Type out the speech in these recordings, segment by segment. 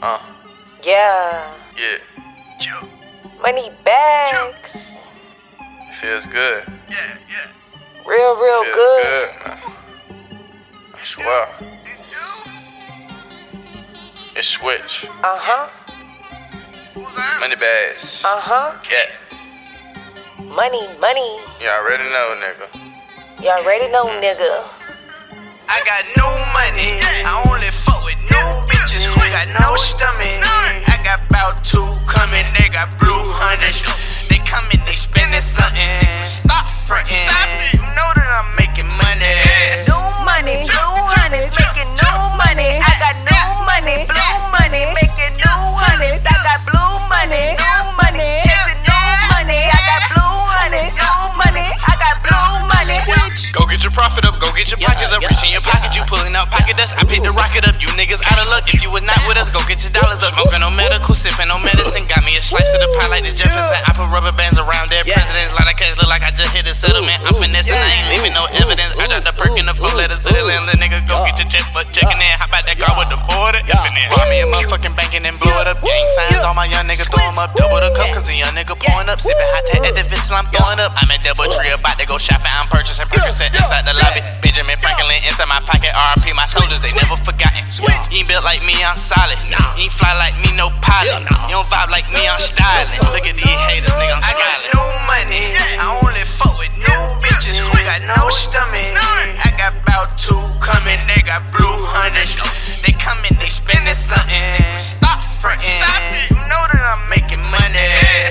Huh? Yeah. Money bags. It feels good. Yeah. Real feels good. I swear. It switch. Money bags. Cat. Money. You already know, nigga. Nigga. I got no money. I only fuck with new bitches who got no stomach. I got about two coming. They got blue hundreds. They coming, they spending something. Stop fronting. You know that I'm making money. New honey. Making new money. I got new money. Blue money. Making new honey. I got blue money. Profit up, go get your pockets up. Reach in your pocket, you pulling out pocket dust. I picked the rocket up, you niggas out of luck. If you was not with us, go get your dollars up. Smoking on medical, sipping on medicine. Got me a slice of the pie like the Jefferson. I put rubber bands around their presidents. Lot of cats look like I just hit a settlement. I'm finessing, I ain't leaving no evidence. I dropped a perk in the four letters to the land. Let niggas go get your checkbook, checking in. Hop out that car with the border, infinite. Buy me a motherfucking bank and then blow it up. Gang signs, all my young niggas throw them up. Double the cup, cause the young nigga pouring up. Sipping hot tech at the vent till I'm throwing up. I'm at Double Tree, about to go shopping. I'm purchasing Percocet. Inside the lobby, Benjamin Franklin inside my pocket. R.I.P. my soldiers, they never forgotten. You ain't built like me, I'm solid. You ain't fly like me, no pilot. You don't vibe like me, I'm styling. Look at these haters, nigga, I'm styling. I got new money, I only fuck with new bitches who got no stomach. I got about two coming, they got blue hundreds. They coming, they spending something. Stop fronting, you know that I'm making money.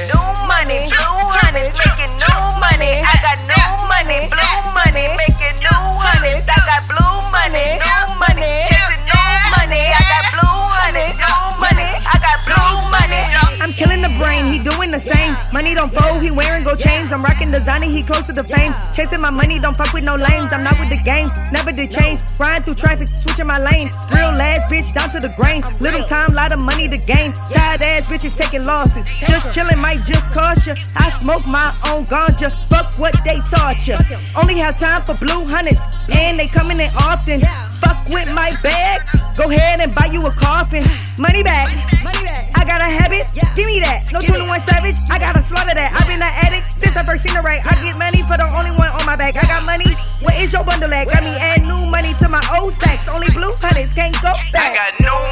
New money, new hundreds, making new money. I got new money, blue money. I got blue money, new money, chasing new money. I got blue honey, new money. I got blue money. I'm killing the brain, he doing the same. Money don't fold, he wearing gold chains. I'm rocking designer, he close to the fame. Chasing my money, don't fuck with no lames. I'm not with the game, never did change. Riding through traffic, switching my lane. Real ass bitch, down to the grain. Little time, lot of money to gain. Tired ass bitches taking losses. Just chilling, might just cost ya. I smoke my own ganja. Fuck what they taught ya. Only have time for blue hundreds. And they coming in often. Fuck with my bag. Go ahead and buy you a coffin. Money back. I got a habit. Give me that. No 21 Savage. I gotta slaughter that. I've been an addict since I first seen the rack. I get money for the only one on my back. I got money. Where is your bundle at? Got me add new money to my old stacks. Only blue hundreds. Can't go back. I got no